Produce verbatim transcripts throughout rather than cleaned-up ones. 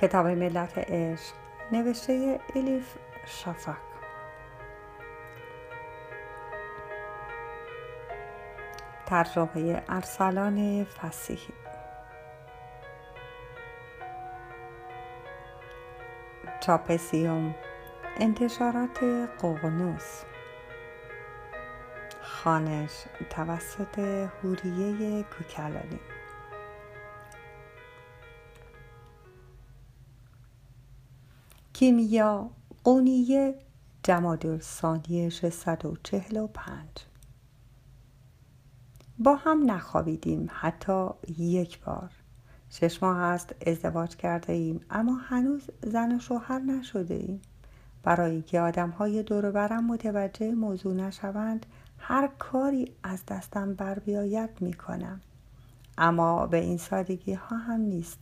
کتاب ملت عشق، نوشته الیف شفق. ترجمه ارسلان فصیحی. چاپ سیوم، انتشارات ققنوس. خوانش توسط هوریه کوکلایی. کیمیا قونیه، جمادی‌الثانی ششصد و چهل و پنج. با هم نخوابیدیم حتی یک بار. شش ماه است ازدواج کرده ایم، اما هنوز زن و شوهر نشده ایم. برای اینکه آدم‌های دور و برم متوجه موضوع نشوند، هر کاری از دستم بر بیاید میکنم. اما به این سادگی ها هم نیست،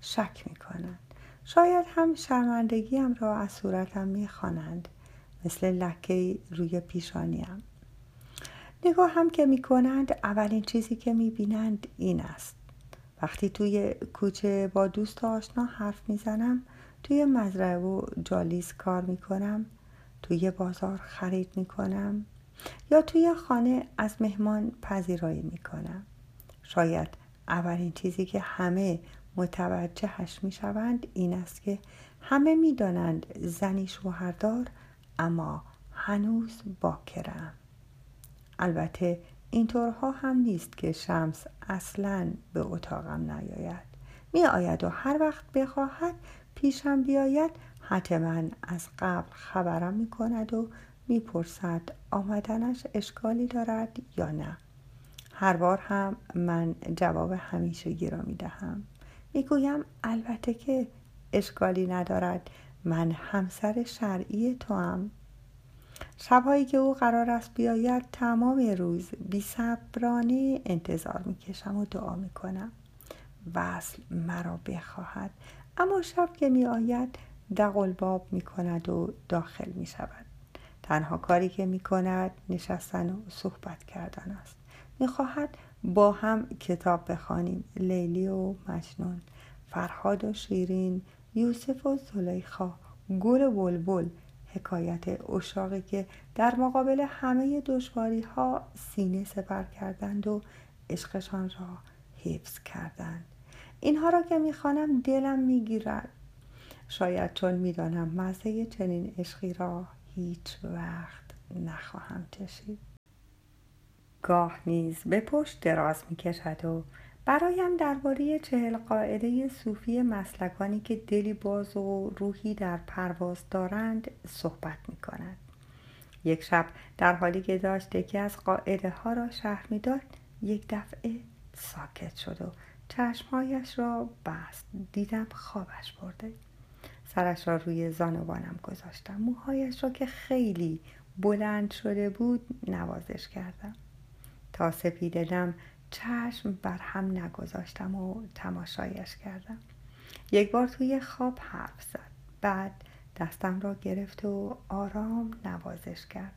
شک میکنند. شاید هم شرمندگیم را از صورتم میخوانند، مثل لکه روی پیشانیم. نگاه هم که میکنند، اولین چیزی که میبینند این است. وقتی توی کوچه با دوست آشنا حرف میزنم، توی مزرعه و جالیز کار میکنم، توی بازار خرید میکنم، یا توی خانه از مهمان پذیرایی میکنم، شاید اولین چیزی که همه متوجهش میشوند این است که همه میدانند زنی شوهردار، اما هنوز باکرم. البته اینطورها هم نیست که شمس اصلاً به اتاقم نیاید. می آید و هر وقت بخواهد پیشم بیاید، حتما از قبل خبرم می کند و می پرسد آمدنش اشکالی دارد یا نه. هر بار هم من جواب همیشگی را می دهم. می گویم البته که اشکالی ندارد، من همسر شرعی توام. شبهایی که او قرار است بیاید، تمام روز بی‌صبرانه انتظار میکشم و دعا میکنم وصل مرا بخواهد، اما شب که میآید دقلباب میکند و داخل میشود. تنها کاری که میکند نشستن و صحبت کردن است. میخواهد با هم کتاب بخوانیم، لیلی و مجنون، فرهاد و شیرین، یوسف و زلیخا، گل و بلبل، حکایت عشاقی که در مقابل همه دشواری‌ها سینه سپر کردند و عشقشان را حفظ کردند. اینها را که می‌خوانم دلم می‌گیرد، شاید چون می‌دانم مزه چنین عشقی را هیچ وقت نخواهم چشید. گاه نیز به پشت دراز می‌کشد و برایم درباره چهل قاعده صوفی مسلکانی که دلی باز و روحی در پرواز دارند صحبت می کند. یک شب در حالی که داشت یکی از قاعده ها را شرح می داد، یک دفعه ساکت شد و چشمهایش را بست. دیدم خوابش برده. سرش را روی زانوانم گذاشتم. موهایش را که خیلی بلند شده بود نوازش کردم. تا سپیددم چشم بر هم نگذاشتم و تماشایش کردم. یک بار توی خواب حرف زد، بعد دستم را گرفت و آرام نوازش کرد.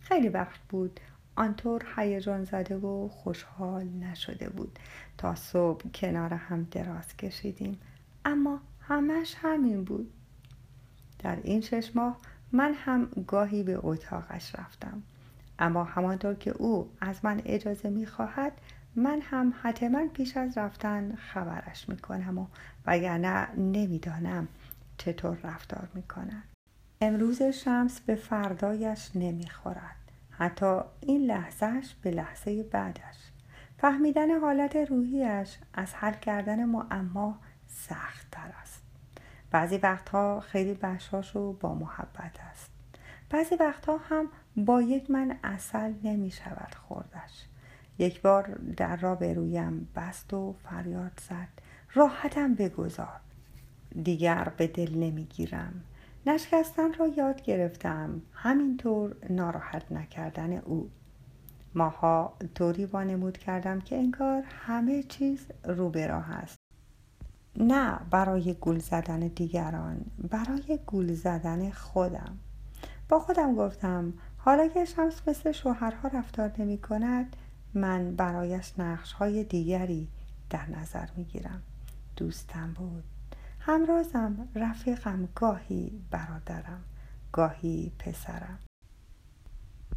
خیلی وقت بود آنطور هیجان زده و خوشحال نشده بود. تا صبح کنار هم دراز کشیدیم، اما همش همین بود. در این شش ماه من هم گاهی به اتاقش رفتم، اما همانطور که او از من اجازه می‌خواهد، من هم حتما پیش از رفتن خبرش میکنم و وگرنه نمیدانم چطور رفتار میکنن. امروز شمس به فردایش نمیخورد، حتی این لحظهش به لحظه بعدش. فهمیدن حالت روحیش از حل کردن معما سخت تر است. بعضی وقتها خیلی بشاش و با محبت است، بعضی وقتها هم با یک من عسل نمیشود خوردش. یک بار در را به رویم بست و فریاد زد راحتم بگذار، دیگر به دل نمیگیرم. نشکستن را یاد گرفتم، همینطور ناراحت نکردن او. ماها طوری وانمود کردم که انگار همه چیز رو به راه است، نه برای گول زدن دیگران، برای گول زدن خودم. با خودم گفتم حالا که شمس مثل شوهرها رفتار نمی کند، من برایش نقش‌های دیگری در نظر می‌گیرم. دوستم بود، همرازم، رفیقم، گاهی برادرم، گاهی پسرم.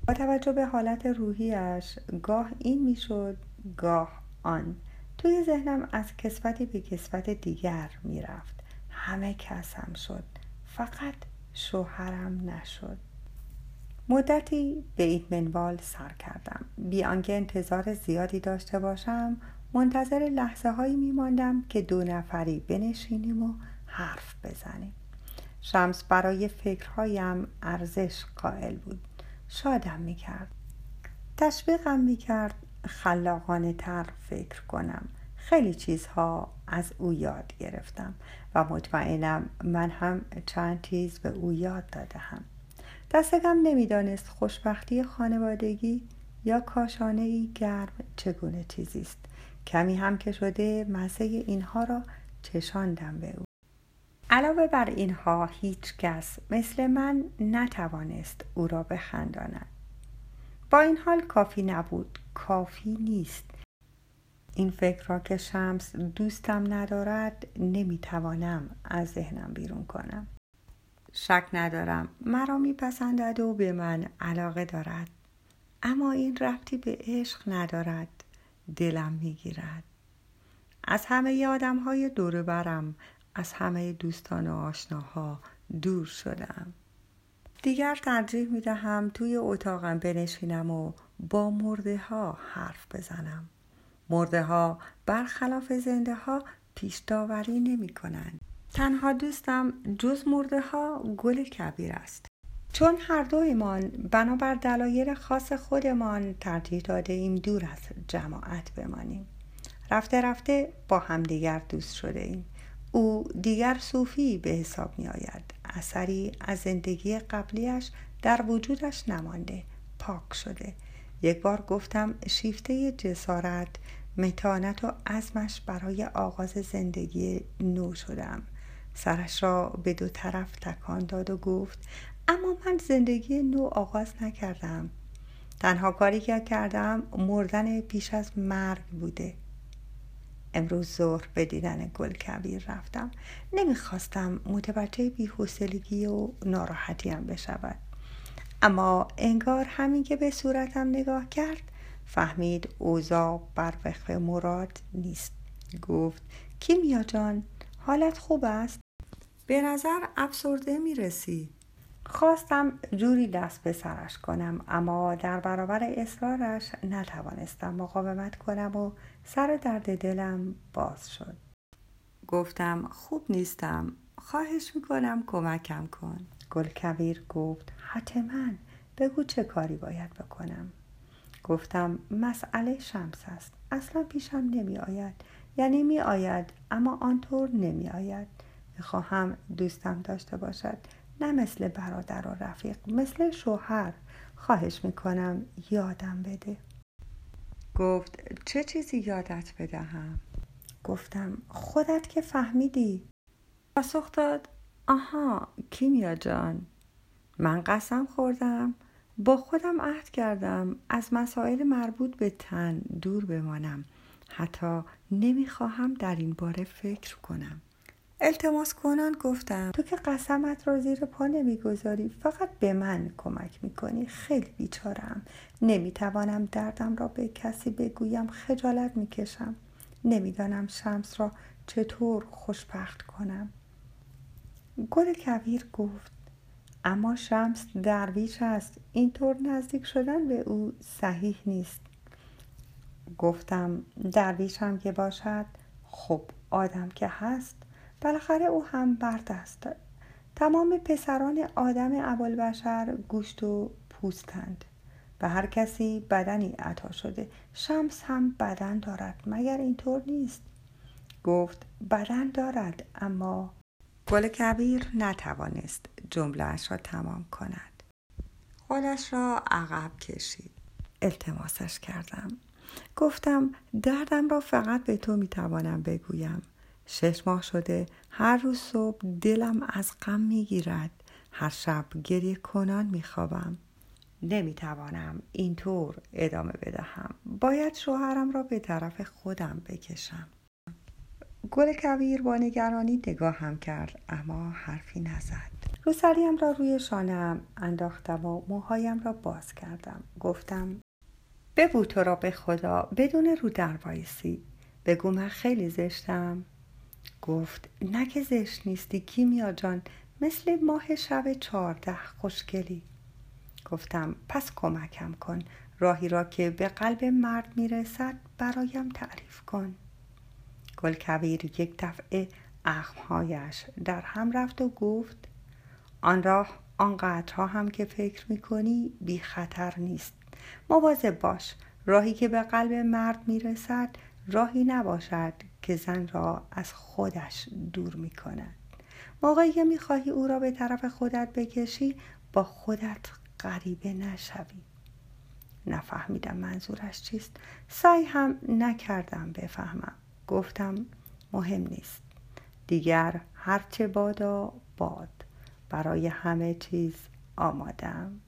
با توجه به حالت روحیش گاه این میشد، گاه آن. توی ذهنم از کسوتی به کسوت دیگر میرفت. همه کسم شد، فقط شوهرم نشد. مدتی به این منوال سر کردم. بی آنکه انتظار زیادی داشته باشم، منتظر لحظه هایی میماندم که دو نفری بنشینیم و حرف بزنیم. شمس برای فکرهایم ارزش قائل بود. شادم میکرد، تشویقم میکرد خلاقانه تر فکر کنم. خیلی چیزها از او یاد گرفتم و مطمئنم من هم چند چیز به او یاد دادم. دستم نمیدانست خوشبختی خانوادگی یا کاشانه‌ای گرم چگونه چیزیست. کمی هم که شده مزه اینها را چشاندم به او. علاوه بر اینها هیچ کس مثل من نتوانست او را بخنداند. با این حال کافی نبود، کافی نیست. این فکر را که شمس دوستم ندارد نمیتوانم از ذهنم بیرون کنم. شک ندارم مرا میپسندد و به من علاقه دارد، اما این ربطی به عشق ندارد. دلم میگیرد از همه آدم های دور برم، از همه دوستان و آشناها دور شدم. دیگر ترجیح میدهم توی اتاقم بنشینم و با مرده ها حرف بزنم. مرده ها برخلاف زنده ها پیش داوری نمی کنند. تنها دوستم جز مرده ها گل کبیر است. چون هر دویمان بنابر دلایل خاص خودمان ترجیح داده ایم دور از جماعت بمانیم. رفته رفته با هم دیگر دوست شده ایم. او دیگر صوفی به حساب می آید. اثری از زندگی قبلیش در وجودش نمانده، پاک شده. یک بار گفتم شیفته جسارت، متانت و عزمش برای آغاز زندگی نو شدم. سرش را به دو طرف تکان داد و گفت اما من زندگی نو آغاز نکردم. تنها کاری که کردم مردن پیش از مرگ بوده. امروز ظهر به دیدن گل کبیر رفتم. نمیخواستم متوجه بی‌حوصلگی و ناراحتیم بشود. اما انگار همین که به صورتم نگاه کرد فهمید اوضاع بر وفق مراد نیست. گفت کیمیا جان حالت خوب است؟ به نظر افسرده میرسی. خواستم جوری دست به سرش کنم اما در برابر اصرارش نتوانستم مقاومت کنم و سر درد دلم باز شد. گفتم خوب نیستم، خواهش میکنم کمکم کن. گل کبیر گفت حتما، بگو چه کاری باید بکنم. گفتم مسئله شمس است، اصلا پیشم نمی آید. یعنی می آید اما آنطور نمی آید. میخواهم دوستم داشته باشد، نه مثل برادر و رفیق، مثل شوهر. خواهش میکنم یادم بده. گفت چه چیزی یادت بدهم؟ گفتم خودت که فهمیدی. پاسخ داد آها کیمیا جان، من قسم خوردم، با خودم عهد کردم از مسائل مربوط به تن دور بمانم. حتی نمیخواهم در این باره فکر کنم. التماس کنان گفتم تو که قسمت را زیر پا نمیگذاری، فقط به من کمک میکنی. خیلی بیچارم، نمیتوانم دردم را به کسی بگویم، خجالت میکشم. نمیدانم شمس را چطور خوشبخت کنم. گل کبیر گفت اما شمس درویش است، اینطور نزدیک شدن به او صحیح نیست. گفتم درویش هم که باشد، خب آدم که هست، بالاخره او هم برد است. تمام پسران آدم ابوالبشر گوشت و پوستند. به هر کسی بدنی عطا شده. شمس هم بدن دارد، مگر اینطور نیست؟ گفت بدن دارد اما گل کبیر نتوانست جمله‌اش را تمام کند. خودش را عقب کشید. التماسش کردم. گفتم دردم را فقط به تو میتوانم بگویم. شش ماه شده هر روز صبح دلم از غم میگیرد. هر شب گریه کنان میخوابم. نمیتوانم اینطور ادامه بدهم. باید شوهرم را به طرف خودم بکشم. گل کبیر با نگرانی نگاه هم کرد اما حرفی نزد. روسریم را روی شانه‌ام انداختم و موهایم را باز کردم. گفتم بگو تو را به خدا بدون رو در وایسی. بگو من خیلی زشتم. گفت نه که زشت نیستی کیمیا جان، مثل ماه شب چارده خوشگلی. گفتم پس کمکم کن، راهی را که به قلب مرد میرسد برایم تعریف کن. گل کبیر یک دفعه اخمهایش در هم رفت و گفت آن راه آن قطرها هم که فکر میکنی بی خطر نیست. مواظب باش، راهی که به قلب مرد میرسد راهی نباشد که زن را از خودش دور میکند. موقعی که میخواهی او را به طرف خودت بکشی با خودت غریبه نشوی. نفهمیدم منظورش چیست، سعی هم نکردم بفهمم. گفتم مهم نیست، دیگر هرچه بادا باد، برای همه چیز آمادم.